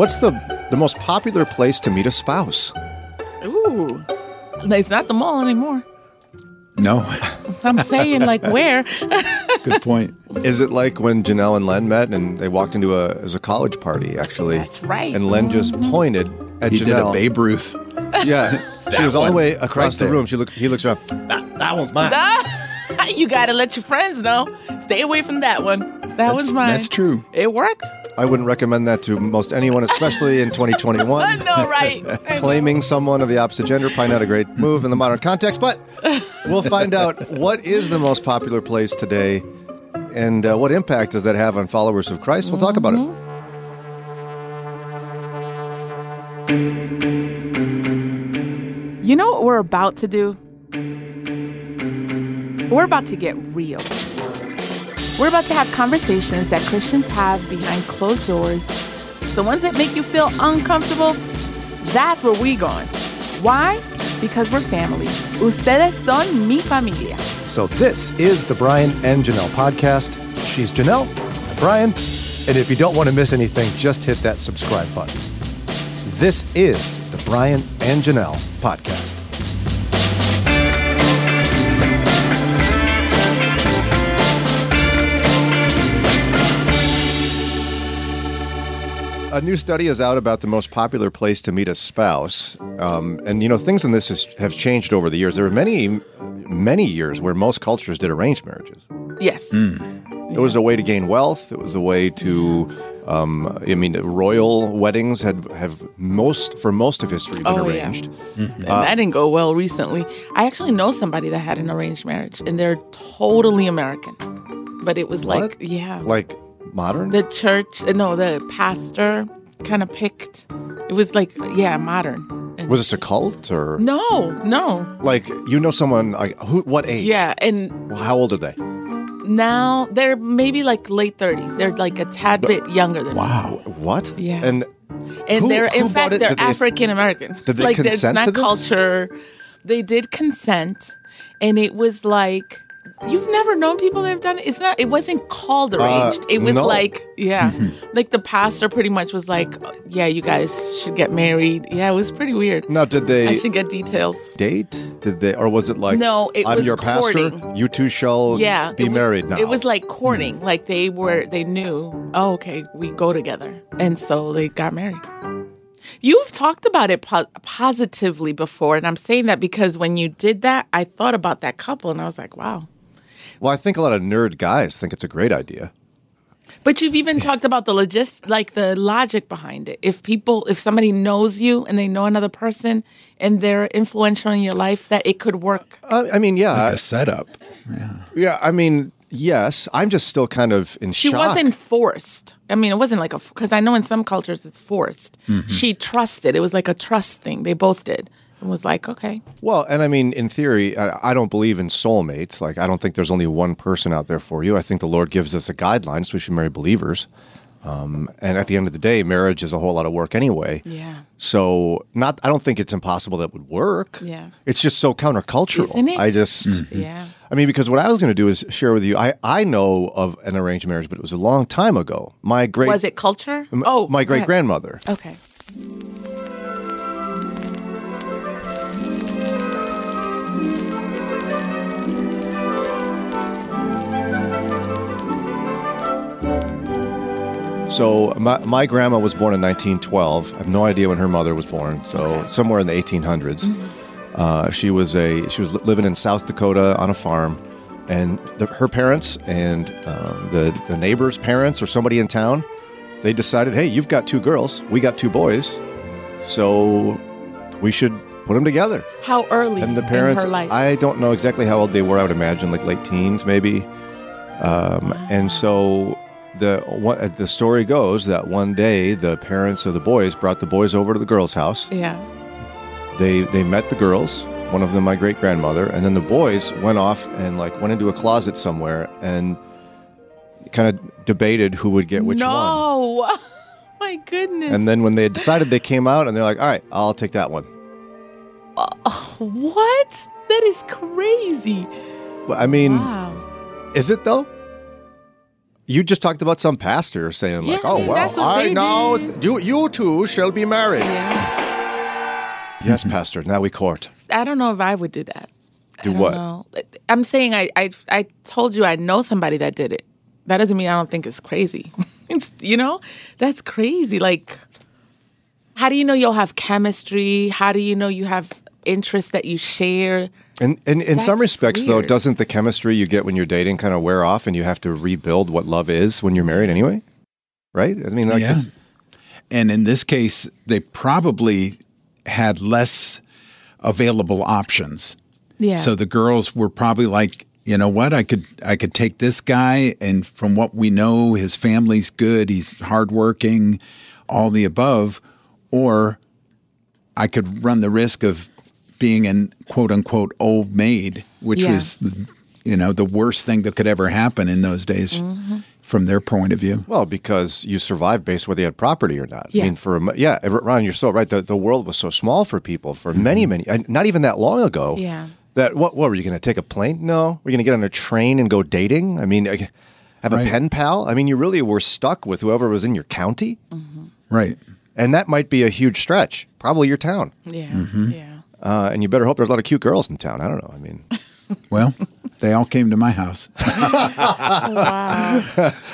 What's the most popular place to meet a spouse? Ooh, it's not the mall anymore. No. I'm saying, like, where? Good point. Is it like when Janelle and Len met and they walked into it was a college party, actually? That's right. And Len just pointed at Janelle. He did a Babe Ruth. Yeah. She was all the way across the room. He looks up. That one's mine. You got to let your friends know. Stay away from that one. That one's mine. That's true. It worked. I wouldn't recommend that to most anyone, especially in 2021. I know, right? Claiming someone of the opposite gender, probably not a great move in the modern context, but we'll find out what is the most popular place today and what impact does that have on followers of Christ. We'll talk about it. You know what we're about to do? We're about to get real. We're about to have conversations that Christians have behind closed doors, the ones that make you feel uncomfortable. That's where we're going. Why? Because we're family. Ustedes son mi familia. So this is the Brian and Janelle Podcast. She's Janelle, I'm Brian. And if you don't want to miss anything, just hit that subscribe button. This is the Brian and Janelle Podcast. A new study is out about the most popular place to meet a spouse. And, you know, things in this have changed over the years. There were many, many years where most cultures did arranged marriages. Yes. Mm. Yeah. It was a way to gain wealth. It was a way to, royal weddings have for most of history been arranged. Yeah. Mm-hmm. And that didn't go well recently. I actually know somebody that had an arranged marriage, and they're totally American. But it was what? Like... Modern? The church, no, the pastor kind of picked. It was like, modern. And was this a cult or? No. Like, you know someone, like, who? What age? Yeah, and... Well, how old are they? Now, they're maybe like late 30s. They're like a tad bit younger than me. Wow, what? Yeah. And they're African-American. Did they consent to this? Like, it's not culture. They did consent, and it was like... You've never known people that have done it? It wasn't called arranged. It was like the pastor pretty much was like, you guys should get married. Yeah, it was pretty weird. Now, did they... I should get details. Date? Did they... Or was it like, I'm your courting. Pastor, you two shall be married now? It was like courting. Mm-hmm. Like they knew, we go together. And so they got married. You've talked about it positively before. And I'm saying that because when you did that, I thought about that couple and I was like, wow. Well, I think a lot of nerd guys think it's a great idea. But you've even talked about the the logic behind it. If somebody knows you and they know another person and they're influential in your life, that it could work. Like a setup. Yeah. Yes. I'm just still kind of in shock. She wasn't forced. It wasn't like because I know in some cultures it's forced. Mm-hmm. She trusted. It was like a trust thing. They both did. And was like, okay. Well, and in theory, I don't believe in soulmates. Like, I don't think there's only one person out there for you. I think the Lord gives us a guideline, so we should marry believers. And at the end of the day, marriage is a whole lot of work anyway. Yeah. So I don't think it's impossible that it would work. Yeah. It's just so countercultural. Isn't it? I just... Mm-hmm. Yeah. Because what I was going to do is share with you, I know of an arranged marriage, but it was a long time ago. Was it culture? My great-grandmother. Okay. So my grandma was born in 1912. I have no idea when her mother was born. So somewhere in the 1800s, mm-hmm. She was living in South Dakota on a farm, and her parents and the neighbor's parents or somebody in town, they decided, hey, you've got two girls, we got two boys, so we should put them together. How early? And the parents, in her life? I don't know exactly how old they were. I would imagine like late teens, maybe, and so. The story goes that one day the parents of the boys brought the boys over to the girls' house. Yeah. They met the girls, one of them my great-grandmother, and then the boys went off and went into a closet somewhere and kind of debated who would get which one. No! My goodness. And then when they decided, they came out and they're like, all right, I'll take that one. What? That is crazy. Wow. Is it though? You just talked about some pastor saying, like, oh, well, I now, you two shall be married. Yeah. Yes, pastor, now we court. I don't know if I would do that. Do what? Know. I'm saying I told you I know somebody that did it. That doesn't mean I don't think it's crazy. It's, you know, that's crazy. Like, how do you know you'll have chemistry? How do you know you have interests that you share? And in some respects, weird. Though, doesn't the chemistry you get when you're dating kind of wear off and you have to rebuild what love is when you're married anyway? Right? I mean, like this. And in this case, they probably had less available options. Yeah. So the girls were probably like, you know what, I could take this guy, and from what we know, his family's good, he's hardworking, all the above, or I could run the risk of being an quote-unquote old maid, which was, you know, the worst thing that could ever happen in those days from their point of view. Well, because you survived based whether you had property or not. Yeah. I mean, Ron, you're so right. The world was so small for people for many, not even that long ago. Yeah. That what were you going to take a plane? No. Were you going to get on a train and go dating? I mean, have a pen pal? I mean, you really were stuck with whoever was in your county. Mm-hmm. Right. And that might be a huge stretch. Probably your town. Yeah. Mm-hmm. Yeah. And you better hope there's a lot of cute girls in town. I don't know. I mean, well, they all came to my house. Wow.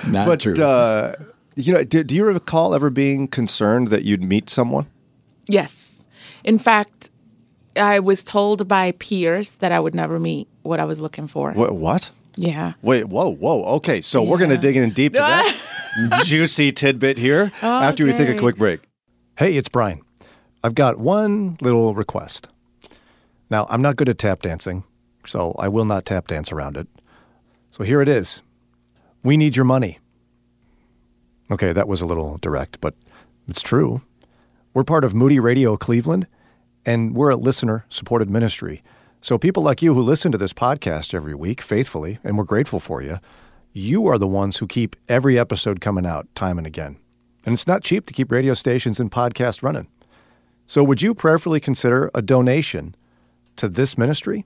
Not true. You know, do you recall ever being concerned that you'd meet someone? Yes. In fact, I was told by peers that I would never meet what I was looking for. What? Yeah. Wait, whoa. Okay, so we're going to dig in deep to that juicy tidbit here after we take a quick break. Hey, it's Brian. I've got one little request. Now, I'm not good at tap dancing, so I will not tap dance around it. So here it is. We need your money. Okay, that was a little direct, but it's true. We're part of Moody Radio Cleveland, and we're a listener-supported ministry. So people like you who listen to this podcast every week faithfully, and we're grateful for you, you are the ones who keep every episode coming out time and again. And it's not cheap to keep radio stations and podcasts running. So would you prayerfully consider a donation to this ministry?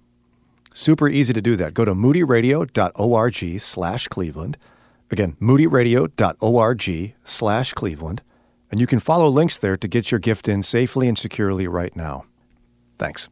Super easy to do that. Go to moodyradio.org/Cleveland. Again, moodyradio.org/Cleveland. And you can follow links there to get your gift in safely and securely right now. Thanks.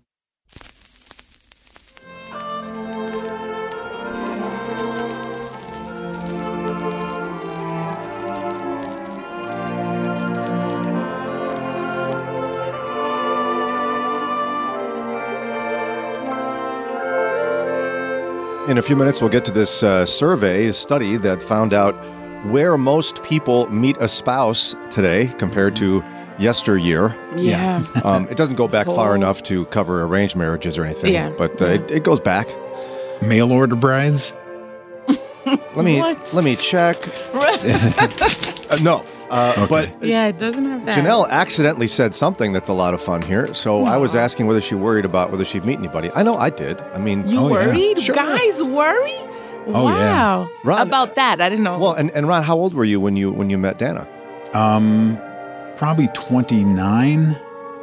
In a few minutes, we'll get to this study that found out where most people meet a spouse today compared to yesteryear. Yeah. It doesn't go back far enough to cover arranged marriages or anything, but it goes back. Mail order brides? Let me check. No. Okay. But it doesn't have that. Janelle accidentally said something that's a lot of fun here. So I was asking whether she worried about whether she'd meet anybody. I know I did. I mean, you worried? Yeah. Sure. Guys worry? Oh, wow. Yeah. Ron, about that, I didn't know. Well, and Ron, how old were you when you met Dana? Probably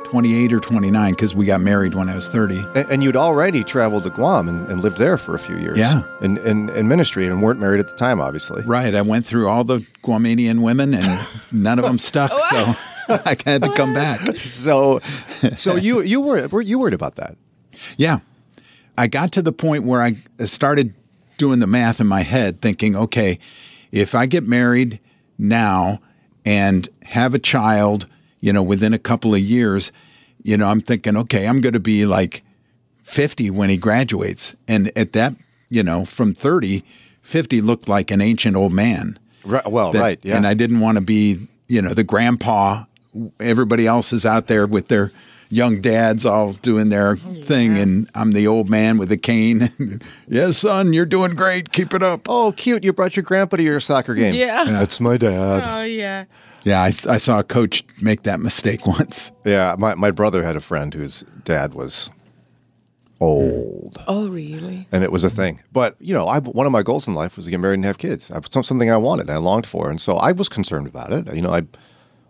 28 or 29, because we got married when I was 30. And you'd already traveled to Guam and lived there for a few years. Yeah. In ministry, and weren't married at the time, obviously. Right. I went through all the Guamanian women, and none of them stuck, so I had to come back. So you worried about that? Yeah. I got to the point where I started doing the math in my head, thinking, okay, if I get married now and have a child, you know, within a couple of years, you know, I'm thinking, okay, I'm going to be like 50 when he graduates. And at that, you know, from 30, 50 looked like an ancient old man. Right, yeah. And I didn't want to be, you know, the grandpa. Everybody else is out there with their young dads all doing their thing. And I'm the old man with a cane. Yes, son, you're doing great. Keep it up. Oh, cute. You brought your grandpa to your soccer game. Yeah. That's my dad. Oh, yeah. Yeah, I saw a coach make that mistake once. Yeah, my brother had a friend whose dad was old. Oh, really? And it was a thing. But, you know, one of my goals in life was to get married and have kids. Something I wanted and I longed for. And so I was concerned about it. You know, I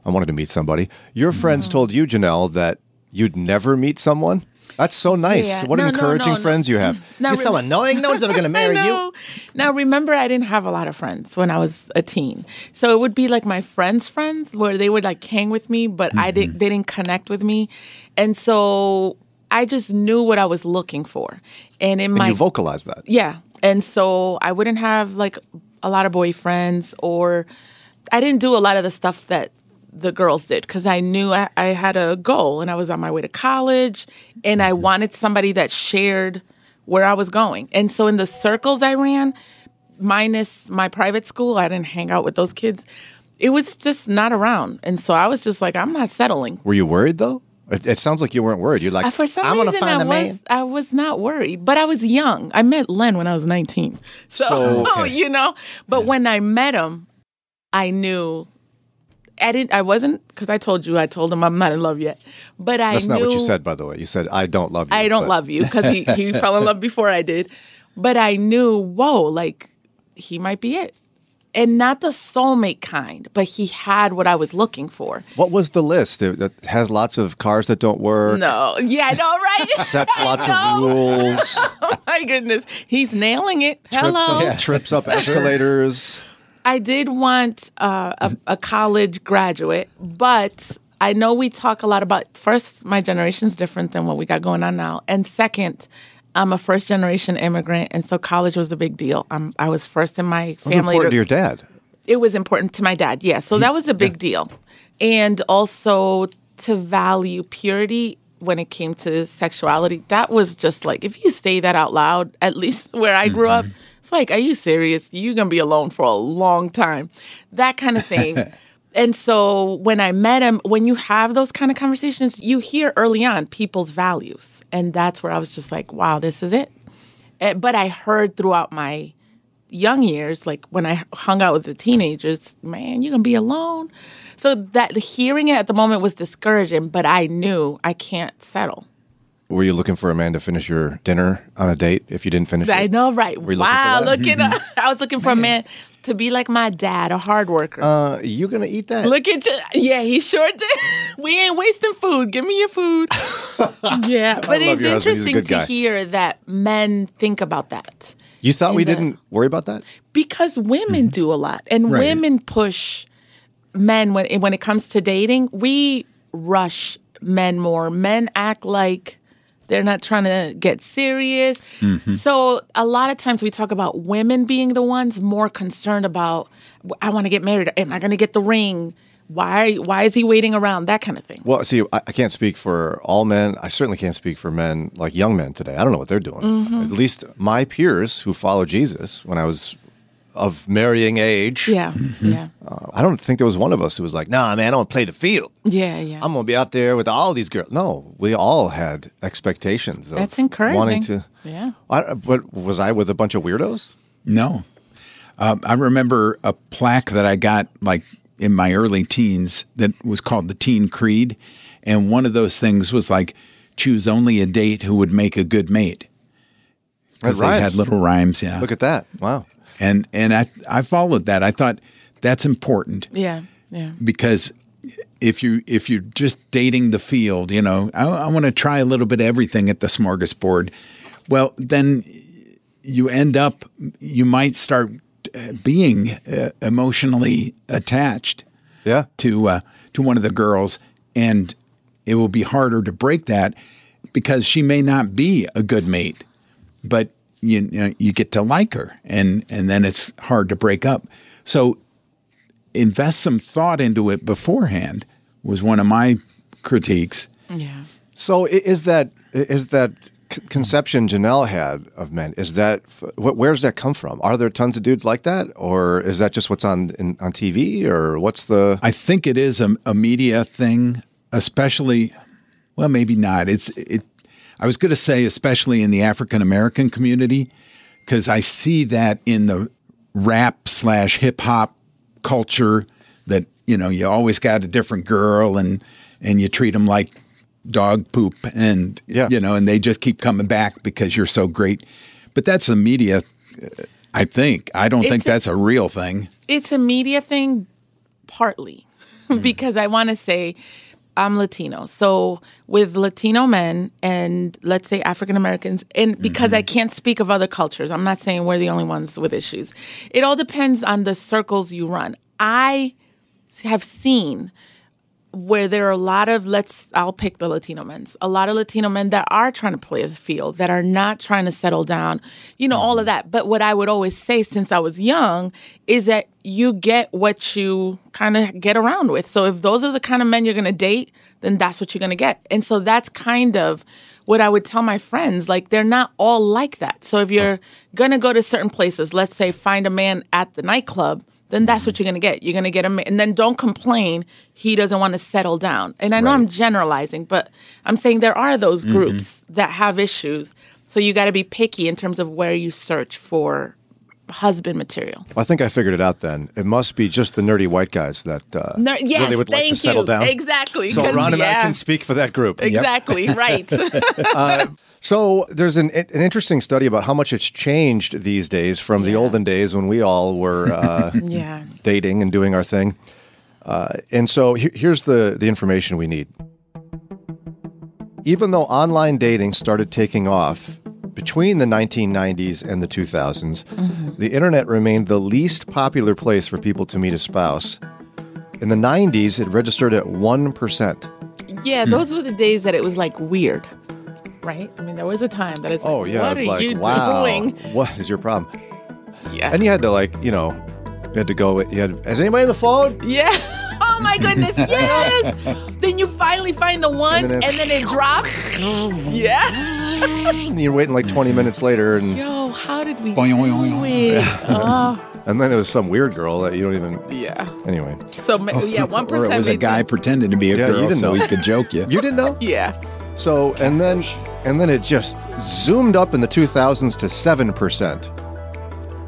wanted to meet somebody. Your friends told you, Janelle, that you'd never meet someone. That's so nice. Yeah. What encouraging friends you have. Now, you're so annoying. No one's ever going to marry you. Now, remember, I didn't have a lot of friends when I was a teen. So it would be like my friends' friends where they would like hang with me, but they didn't connect with me. And so I just knew what I was looking for. And you vocalized that. Yeah. And so I wouldn't have like a lot of boyfriends, or I didn't do a lot of the stuff that the girls did, because I knew I had a goal and I was on my way to college and I wanted somebody that shared where I was going. And so in the circles I ran, minus my private school, I didn't hang out with those kids. It was just not around. And so I was just like, I'm not settling. Were you worried though? It sounds like you weren't worried. You're like, for some reason, I was. I was not worried, but I was young. I met Len when I was 19. So, okay. You know, but when I met him, I knew. I wasn't, because I told him I'm not in love yet. But That's not what you said, by the way. You said, I don't love you. I don't love you, because he fell in love before I did. But I knew, whoa, like, he might be it. And not the soulmate kind, but he had what I was looking for. What was the list? It has lots of cars that don't work. No. Yeah, I know, right? Sets lots of rules. Oh, my goodness. He's nailing it. Hello. Trips up escalators. I did want a college graduate, but I know we talk a lot about, first, my generation's different than what we got going on now. And second, I'm a first-generation immigrant, and so college was a big deal. I was first in my family. It was important to your dad. It was important to my dad, yeah. So that was a big deal. And also to value purity when it came to sexuality. That was just like, if you say that out loud, at least where I grew up, it's like, are you serious? You're going to be alone for a long time. That kind of thing. And so when I met him, when you have those kind of conversations, you hear early on people's values. And that's where I was just like, wow, this is it. But I heard throughout my young years, like when I hung out with the teenagers, man, you're going to be alone. So that hearing it at the moment was discouraging, but I knew I can't settle. Were you looking for a man to finish your dinner on a date if you didn't finish it? I know, right. Wow, I was looking for a man to be like my dad, a hard worker. You going to eat that? Look at you. Yeah, he sure did. We ain't wasting food. Give me your food. Yeah. But it's interesting to hear that men think about that. You thought we didn't worry about that? Because women do a lot. And women push men when it comes to dating. We rush men more. Men act like they're not trying to get serious. So a lot of times we talk about women being the ones more concerned about, I want to get married. Am I going to get the ring? Why is he waiting around? That kind of thing. Well, see, I can't speak for all men. I certainly can't speak for men, like young men today. I don't know what they're doing. At least my peers who follow Jesus when I was of marrying age. I don't think there was one of us who was like, nah, man, I want to play the field. I'm going to be out there with all these girls. No, we all had expectations of wanting to. Yeah. But was I with a bunch of weirdos? No. I remember a plaque that I got like in my early teens that was called the Teen Creed. And one of those things was like, choose only a date who would make a good mate. Because they had little rhymes, yeah. Look at that. Wow. And I followed that. I thought that's important. Yeah. Because if you're just dating the field, you know, I want to try a little bit of everything at the smorgasbord. Well, then you might start being emotionally attached to one of the girls, and it will be harder to break that because she may not be a good mate, but you get to like her, and then it's hard to break up. So invest some thought into it beforehand was one of my critiques. Yeah. So is that conception Janelle had of men? Is that where does that come from? Are there tons of dudes like that, or is that just what's on TV, or what's the? I think it is a media thing, especially. Well, maybe not. I was going to say, especially in the African-American community, because I see that in the rap/hip-hop culture that, you know, you always got a different girl and you treat them like dog poop and, you know, and they just keep coming back because you're so great. But that's a media, I think. I don't think that's a real thing. It's a media thing partly because I want to say I'm Latino. So with Latino men and let's say African Americans, and because I can't speak of other cultures, I'm not saying we're the only ones with issues. It all depends on the circles you run. I have seen where there are a lot of, I'll pick the Latino men, a lot of Latino men that are trying to play the field, that are not trying to settle down, you know, all of that. But what I would always say since I was young is that you get what you kind of get around with. So if those are the kind of men you're going to date, then that's what you're going to get. And so that's kind of what I would tell my friends, like, they're not all like that. So if you're going to go to certain places, let's say find a man at the nightclub, then that's what you're going to get. You're going to get him. And then don't complain he doesn't want to settle down. And I know I'm generalizing, but I'm saying there are those groups that have issues. So you got to be picky in terms of where you search for husband material. Well, I think I figured it out then. It must be just the nerdy white guys that really would like to settle down. Exactly. So Ron and I can speak for that group. Exactly, right. So there's an interesting study about how much it's changed these days from the olden days when we all were dating and doing our thing. And so here's the information we need. Even though online dating started taking off between the 1990s and the 2000s, the internet remained the least popular place for people to meet a spouse. In the 90s, it registered at 1%. Yeah, those were the days that it was like weird. Right? I mean, there was a time that it's like, what are you doing? What is your problem? Yeah. And you had to is anybody on the phone? Yeah. Oh my goodness, yes. Then you finally find the one and then it drops. Yes. And you're waiting like 20 minutes later and how did we do it? Oh. And then it was some weird girl that you don't even... Yeah. Anyway. So, 1%. Or it was a guy pretending to be a girl so he could joke you. You didn't know? Yeah. So, and then it just zoomed up in the 2000s to 7%.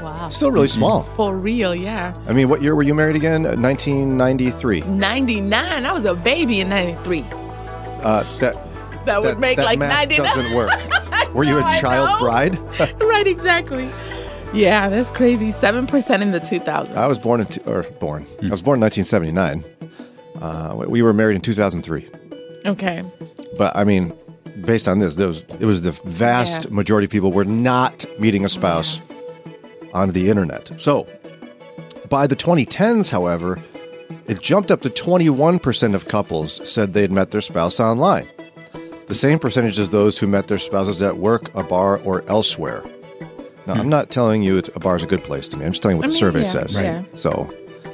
Wow. Still really small. For real, yeah. I mean, what year were you married again? 1993. 99. I was a baby in 93. That would make that like 99. That doesn't work. Were you a child bride? Right, exactly. Yeah, that's crazy. 7% in the 2000s. I was born I was born in 1979. We were married in 2003. Okay. But, I mean, based on this, it was the vast majority of people were not meeting a spouse on the internet. So, by the 2010s, however, it jumped up to 21% of couples said they'd met their spouse online. The same percentage as those who met their spouses at work, a bar, or elsewhere. Now, I'm not telling you a bar is a good place to me. I'm just telling you what the survey says. Right. Yeah. So,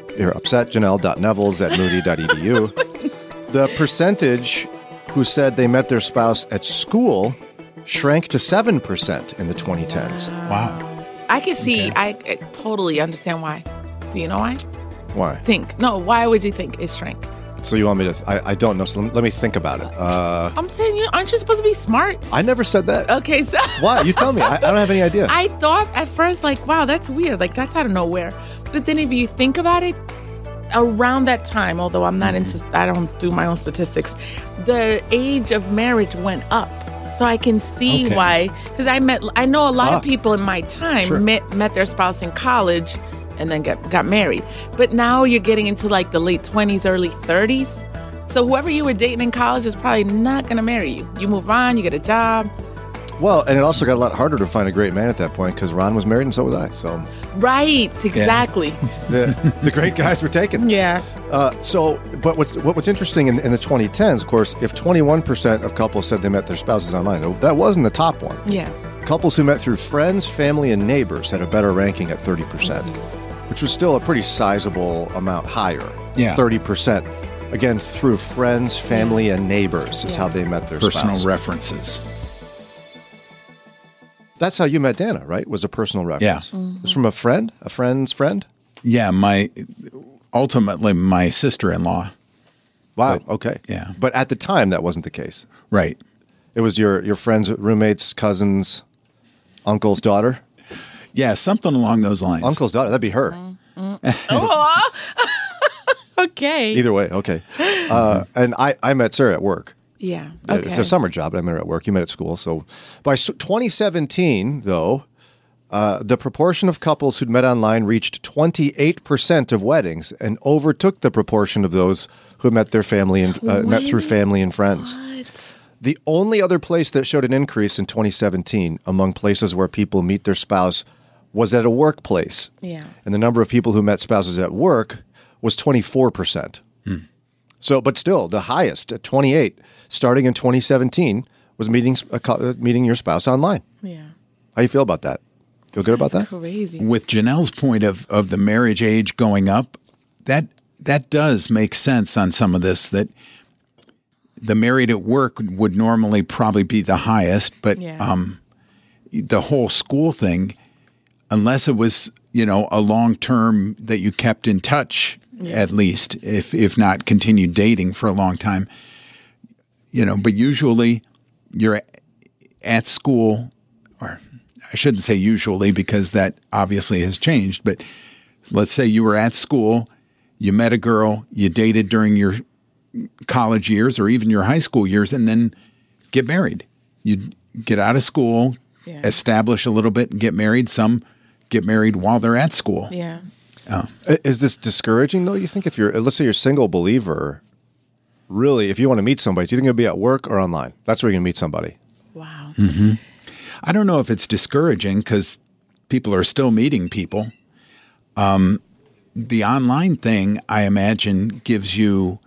if you're upset, janelle.nevels@moody.edu. The percentage who said they met their spouse at school shrank to 7% in the 2010s. Wow. I can see, I totally understand why. Do you know why? Why? Think. No, why would you think it shrank? So you want me to, I don't know, so let me think about it. I'm saying, aren't you supposed to be smart? I never said that. Okay, so. Why? You tell me. I don't have any idea. I thought at first, wow, that's weird. That's out of nowhere. But then if you think about it, around that time, although I'm not into, I don't do my own statistics, the age of marriage went up. So I can see why, because I know a lot of people in my time met their spouse in college and then got married. But now you're getting into the late 20s, early 30s. So whoever you were dating in college is probably not going to marry you. You move on, you get a job. Well, and it also got a lot harder to find a great man at that point because Ron was married and so was I. So right, exactly. The great guys were taken. Yeah. But what's interesting in the 2010s, of course, if 21% of couples said they met their spouses online, that wasn't the top one. Yeah. Couples who met through friends, family, and neighbors had a better ranking at 30%, which was still a pretty sizable amount higher. Yeah. 30%. Again, through friends, family, and neighbors is how they met their spouse. Personal references. That's how you met Dana, right? Was a personal reference. Yeah. It was from a friend's friend? Yeah, ultimately my sister-in-law. Wow, okay. Yeah. But at the time, that wasn't the case. Right. It was your friend's roommate's cousin's uncle's daughter? Yeah, something along those lines. Uncle's daughter, that'd be her. Oh! Okay. Either way, okay. And I met Sarah at work. Yeah. Okay. It's a summer job, and I met her at work. You met at school. So by 2017, though, The proportion of couples who'd met online reached 28% of weddings and overtook the proportion of those who met their family and met through family and friends. What? The only other place that showed an increase in 2017 among places where people meet their spouse was at a workplace. Yeah. And the number of people who met spouses at work was 24%. Hmm. So, but still, the highest at 28, starting in 2017, was meeting your spouse online. Yeah. How you feel about that? Feel good about that? Crazy. With Janelle's point of the marriage age going up, that does make sense on some of this, that the married at work would normally probably be the highest, but yeah. The whole school thing, unless it was, a long term that you kept in touch, yeah. at least, if not continued dating for a long time, but usually you're at school, or I shouldn't say usually because that obviously has changed, but let's say you were at school, you met a girl, you dated during your college years or even your high school years, and then get married. You get out of school, yeah. establish a little bit, and get married. Some get married while they're at school. Yeah. Is this discouraging, though, you think? If you're, let's say you're a single believer, really, if you want to meet somebody, do you think it'll be at work or online? That's where you're going to meet somebody. Wow. Mm-hmm. I don't know if it's discouraging because people are still meeting people. The online thing, I imagine, gives you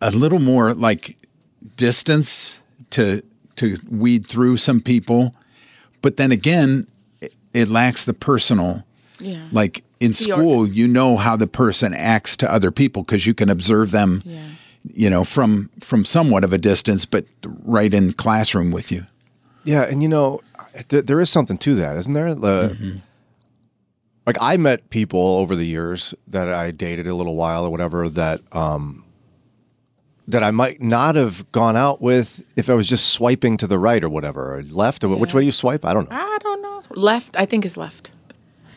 a little more like distance to weed through some people. But then again, it lacks the personal. Yeah. Like in school, you know how the person acts to other people because you can observe them, yeah. From somewhat of a distance, but right in the classroom with you. Yeah, and there is something to that, isn't there? Mm-hmm. Like, I met people over the years that I dated a little while or whatever that I might not have gone out with if I was just swiping to the right or whatever, or left, or yeah. Which way do you swipe? I don't know. Left, I think it's left.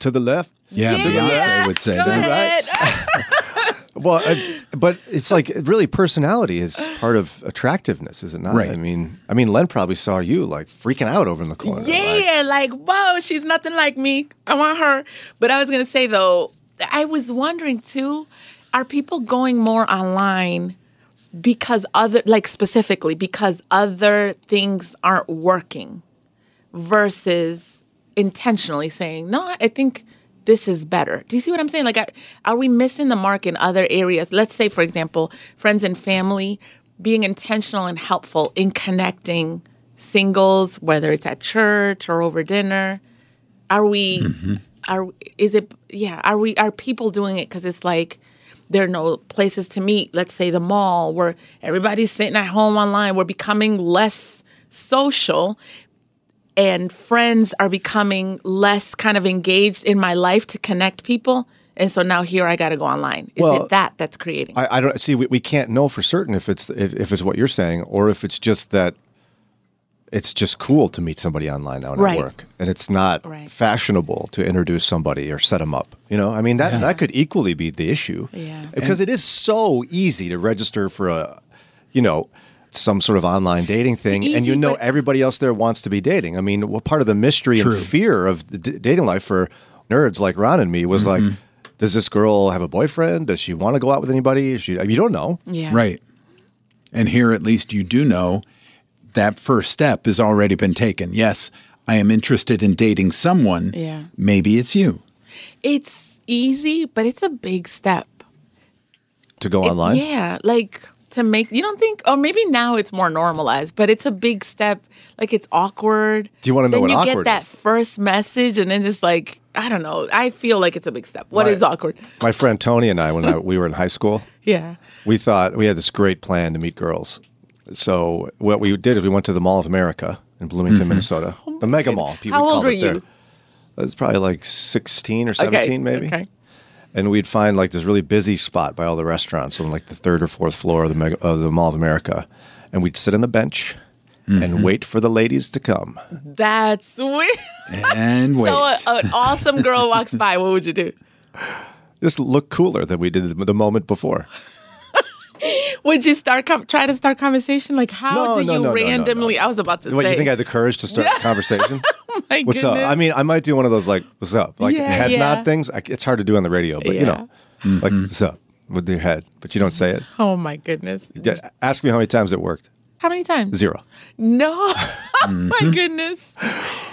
To the left? Yeah, Beyonce would say that. Right. Well, but it's like really personality is part of attractiveness, is it not? Right. I mean, Len probably saw you like freaking out over in the corner. Yeah, like whoa, she's nothing like me. I want her. But I was going to say, though, I was wondering, too, are people going more online because other things aren't working versus intentionally saying, no, I think this is better. Do you see what I'm saying? Like, are we missing the mark in other areas? Let's say, for example, friends and family, being intentional and helpful in connecting singles, whether it's at church or over dinner. Are people doing it because it's like there are no places to meet? Let's say the mall, where everybody's sitting at home online. We're becoming less social, and friends are becoming less kind of engaged in my life to connect people. And so now here I got to go online. Is it that's creating? I don't see. We can't know for certain if it's what you're saying, or if it's just that it's just cool to meet somebody online now at work, and it's not fashionable to introduce somebody or set them up. That could equally be the issue, because it is so easy to register for some sort of online dating thing, easy, and everybody else there wants to be dating. Part of the mystery and fear of the dating life for nerds like Ron and me was like, does this girl have a boyfriend? Does she want to go out with anybody? You don't know. Yeah. Right. And here at least you do know that first step has already been taken. Yes, I am interested in dating someone. Yeah. Maybe it's you. It's easy, but it's a big step. To go online? Yeah, like... To make, you don't think, or maybe now it's more normalized, but it's a big step. Like, it's awkward. Do you want to know what awkward is? Then you get that first message, and then it's like, I don't know. I feel like it's a big step. What is awkward? My friend Tony and I, we were in high school, yeah, we thought we had this great plan to meet girls. So what we did is we went to the Mall of America in Bloomington, Minnesota, the mega mall. People How old were you? It was probably like 16 or 17, maybe. Okay. And we'd find like this really busy spot by all the restaurants on like the third or fourth floor of the Mall of America. And we'd sit on a bench and wait for the ladies to come. That's weird. And wait. So an awesome girl walks by. What would you do? Just look cooler than we did the moment before. Would you try to start conversation? Like, how do you randomly? No. I was about to say. What, you think I had the courage to start a conversation? my goodness. What's up? I mean, I might do one of those, like, what's up? Like, head nod things. It's hard to do on the radio, but, you know, like, what's up? With your head, but you don't say it. Oh, my goodness. Ask me how many times it worked. How many times? Zero. No. Oh, my goodness.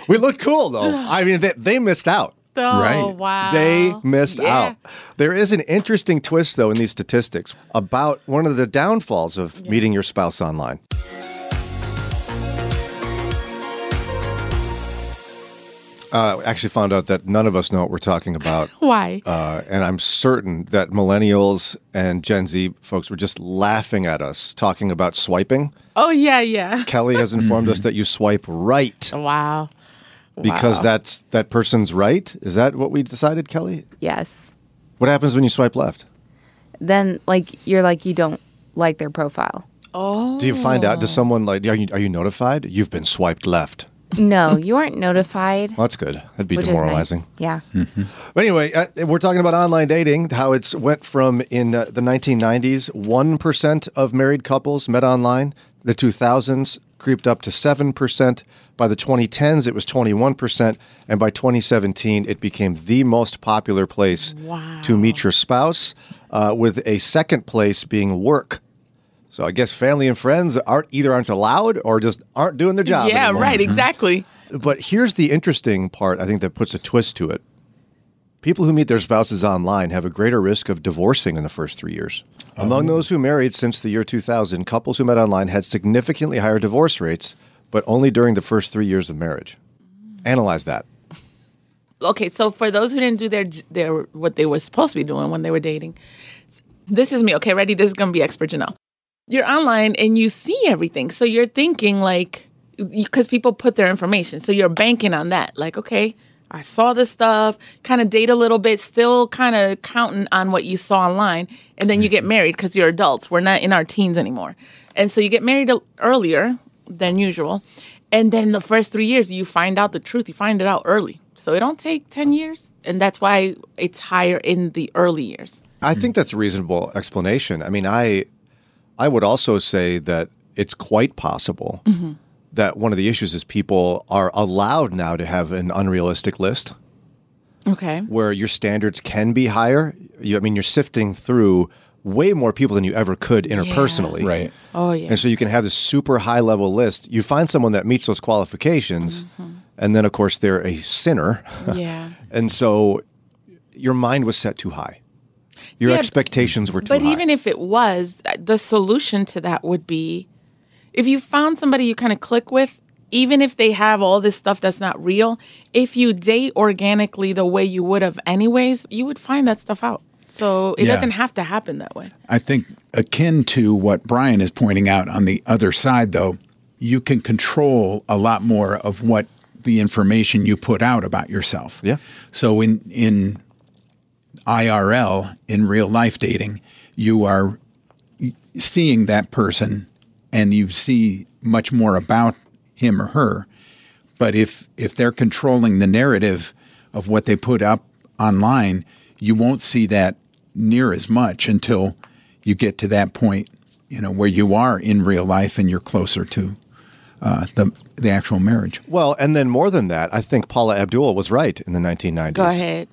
We looked cool, though. I mean, they missed out. Oh, right. Wow. They missed out. There is an interesting twist, though, in these statistics about one of the downfalls of meeting your spouse online. Actually found out that none of us know what we're talking about. Why? And I'm certain that millennials and Gen Z folks were just laughing at us talking about swiping. Oh, yeah, yeah. Kelly has informed us that you swipe right. Wow. Because that's that person's right? Is that what we decided, Kelly? Yes. What happens when you swipe left? Then, like, you're like, you don't like their profile. Oh. Do you find out? Does someone, like, are you notified? You've been swiped left. No, you aren't notified. Well, that's good. That'd be demoralizing. Nice. Yeah. But anyway, we're talking about online dating, how it's went from in the 1990s, 1% of married couples met online. The 2000s creeped up to 7%. By the 2010s, it was 21%. And by 2017, it became the most popular place to meet your spouse, with a second place being work. So I guess family and friends aren't allowed or just aren't doing their job anymore. Yeah, right, exactly. But here's the interesting part, I think, that puts a twist to it. People who meet their spouses online have a greater risk of divorcing in the first 3 years. Oh. Among those who married since the year 2000, couples who met online had significantly higher divorce rates, but only during the first 3 years of marriage. Analyze that. Okay, so for those who didn't do their what they were supposed to be doing when they were dating, this is me. Okay, ready? This is going to be expert Janelle. You're online and you see everything. So you're thinking, like, because people put their information. So you're banking on that. Like, okay, I saw this stuff, kind of date a little bit, still kind of counting on what you saw online. And then you get married because you're adults. We're not in our teens anymore. And so you get married earlier than usual. And then the first 3 years, you find out the truth. You find it out early. So it don't take 10 years. And that's why it's higher in the early years. I think that's a reasonable explanation. I mean, I would also say that it's quite possible that one of the issues is people are allowed now to have an unrealistic list. Okay. Where your standards can be higher. You're sifting through way more people than you ever could interpersonally. Yeah. Right. Oh, yeah. And so you can have this super high-level list. You find someone that meets those qualifications, and then, of course, they're a sinner. Yeah. And so your mind was set too high. Your expectations were too high. But even if it was, the solution to that would be, if you found somebody you kind of click with, even if they have all this stuff that's not real, if you date organically the way you would have anyways, you would find that stuff out. So it doesn't have to happen that way. I think akin to what Brian is pointing out on the other side, though, you can control a lot more of what the information you put out about yourself. Yeah. So in IRL, in real life dating, you are seeing that person and you see much more about him or her. But if they're controlling the narrative of what they put up online, you won't see that near as much until you get to that point, where you are in real life and you're closer to the actual marriage. Well, and then more than that, I think Paula Abdul was right in the 1990s. Go ahead.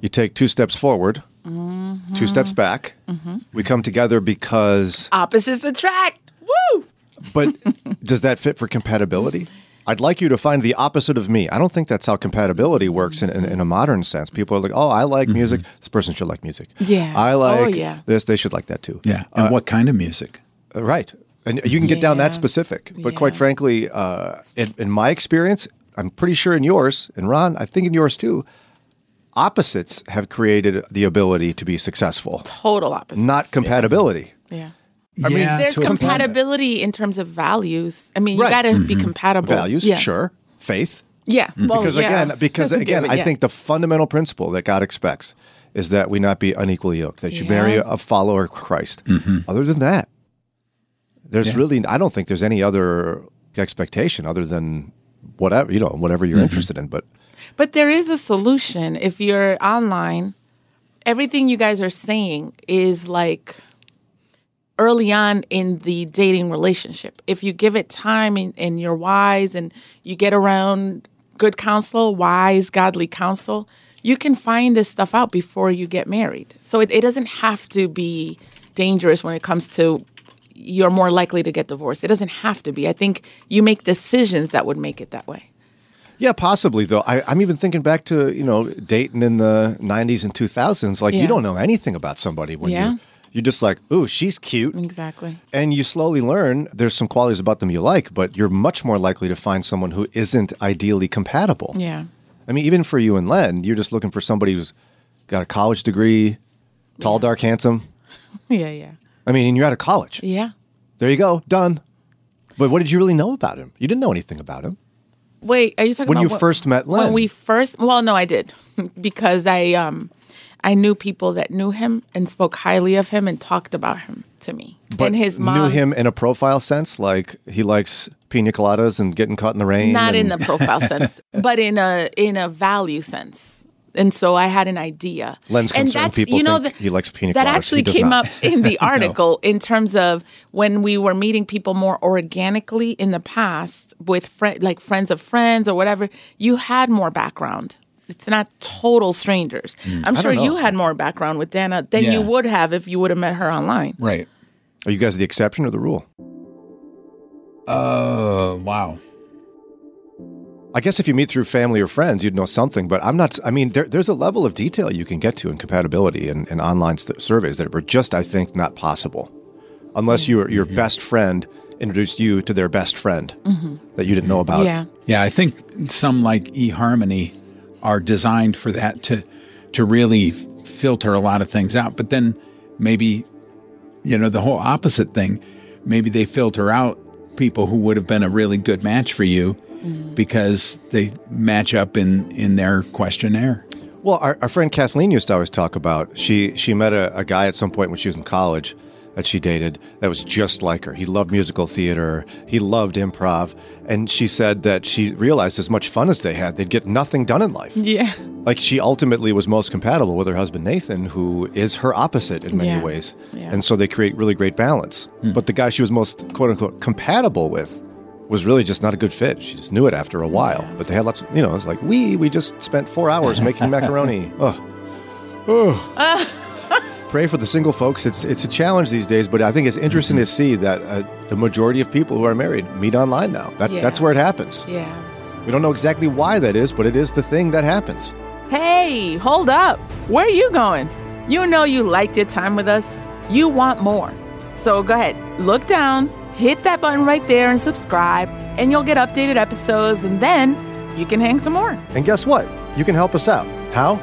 You take two steps forward, 2 steps back. We come together because opposites attract. Woo! But does that fit for compatibility? I'd like you to find the opposite of me. I don't think that's how compatibility works in a modern sense. People are like, oh, I like music. This person should like music. Yeah. I like this. They should like that too. Yeah. And what kind of music? Right. And you can get down that specific. But quite frankly, in my experience, I'm pretty sure in yours, and Ron, I think in yours too, opposites have created the ability to be successful. Total opposites. Not compatibility. Yeah. I mean, there's compatibility in terms of values. I mean, you got to be compatible. Values, sure. Faith. Yeah. Well, because I think the fundamental principle that God expects is that we not be unequally yoked. That you marry a follower of Christ. Other than that, there's really, I don't think there's any other expectation other than whatever you're interested in, but. But there is a solution. If you're online, everything you guys are saying is like early on in the dating relationship. If you give it time and you're wise and you get around good counsel, wise, godly counsel, you can find this stuff out before you get married. So it doesn't have to be dangerous when it comes to you're more likely to get divorced. It doesn't have to be. I think you make decisions that would make it that way. Yeah, possibly, though. I'm even thinking back to, you know, dating in the 90s and 2000s. Like, you don't know anything about somebody when you're just like, ooh, she's cute. Exactly. And you slowly learn there's some qualities about them you like, but you're much more likely to find someone who isn't ideally compatible. Yeah. I mean, even for you and Len, you're just looking for somebody who's got a college degree, tall, dark, handsome. Yeah. I mean, and you're out of college. Yeah. There you go. Done. But what did you really know about him? You didn't know anything about him. Wait, are you talking about when you first met Len? When we first, well, no, I did. Because I knew people that knew him and spoke highly of him and talked about him to me. But and his mom, knew him in a profile sense? Like he likes pina coladas and getting caught in the rain? Not in the profile sense, but in a value sense. And so I had an idea. Len's concerned people think he likes pina coladas. That actually came up in the article in terms of when we were meeting people more organically in the past with friends of friends or whatever, you had more background. It's not total strangers. I'm sure you had more background with Dana than you would have if you would have met her online. Right. Are you guys the exception or the rule? Wow. I guess if you meet through family or friends, you'd know something, but I'm not, I mean, there's a level of detail you can get to in compatibility and online surveys that were just, I think, not possible. Unless your best friend introduced you to their best friend that you didn't know about. Yeah, I think some like eHarmony are designed for that to really filter a lot of things out. But then maybe, the whole opposite thing, maybe they filter out people who would have been a really good match for you because they match up in their questionnaire. Well, our friend Kathleen used to always talk about, she met a guy at some point when she was in college that she dated that was just like her. He loved musical theater. He loved improv. And she said that she realized as much fun as they had, they'd get nothing done in life. Yeah. Like she ultimately was most compatible with her husband, Nathan, who is her opposite in many ways. Yeah. And so they create really great balance. But the guy she was most, quote unquote, compatible with was really just not a good fit. She just knew it after a while. But they had lots of, it's like, we just spent 4 hours making macaroni. Pray for the single folks. It's a challenge these days, but I think it's interesting to see that the majority of people who are married meet online now. That's where it happens. Yeah. We don't know exactly why that is, but it is the thing that happens. Hey, hold up. Where are you going? You know you liked your time with us. You want more. So go ahead, look down, hit that button right there and subscribe, and you'll get updated episodes, and then you can hang some more. And guess what? You can help us out. How?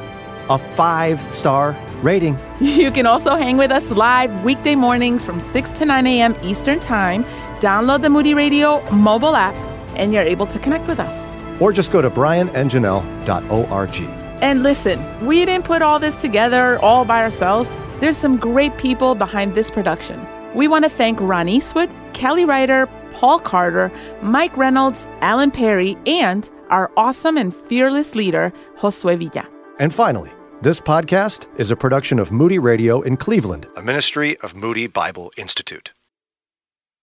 A 5-star rating. You can also hang with us live weekday mornings from 6 to 9 a.m. Eastern Time. Download the Moody Radio mobile app, and you're able to connect with us. Or just go to brianandjanelle.org. And listen, we didn't put all this together all by ourselves. There's some great people behind this production. We want to thank Ron Eastwood, Kelly Ryder, Paul Carter, Mike Reynolds, Alan Perry, and our awesome and fearless leader, Josue Villa. And finally, this podcast is a production of Moody Radio in Cleveland, a ministry of Moody Bible Institute.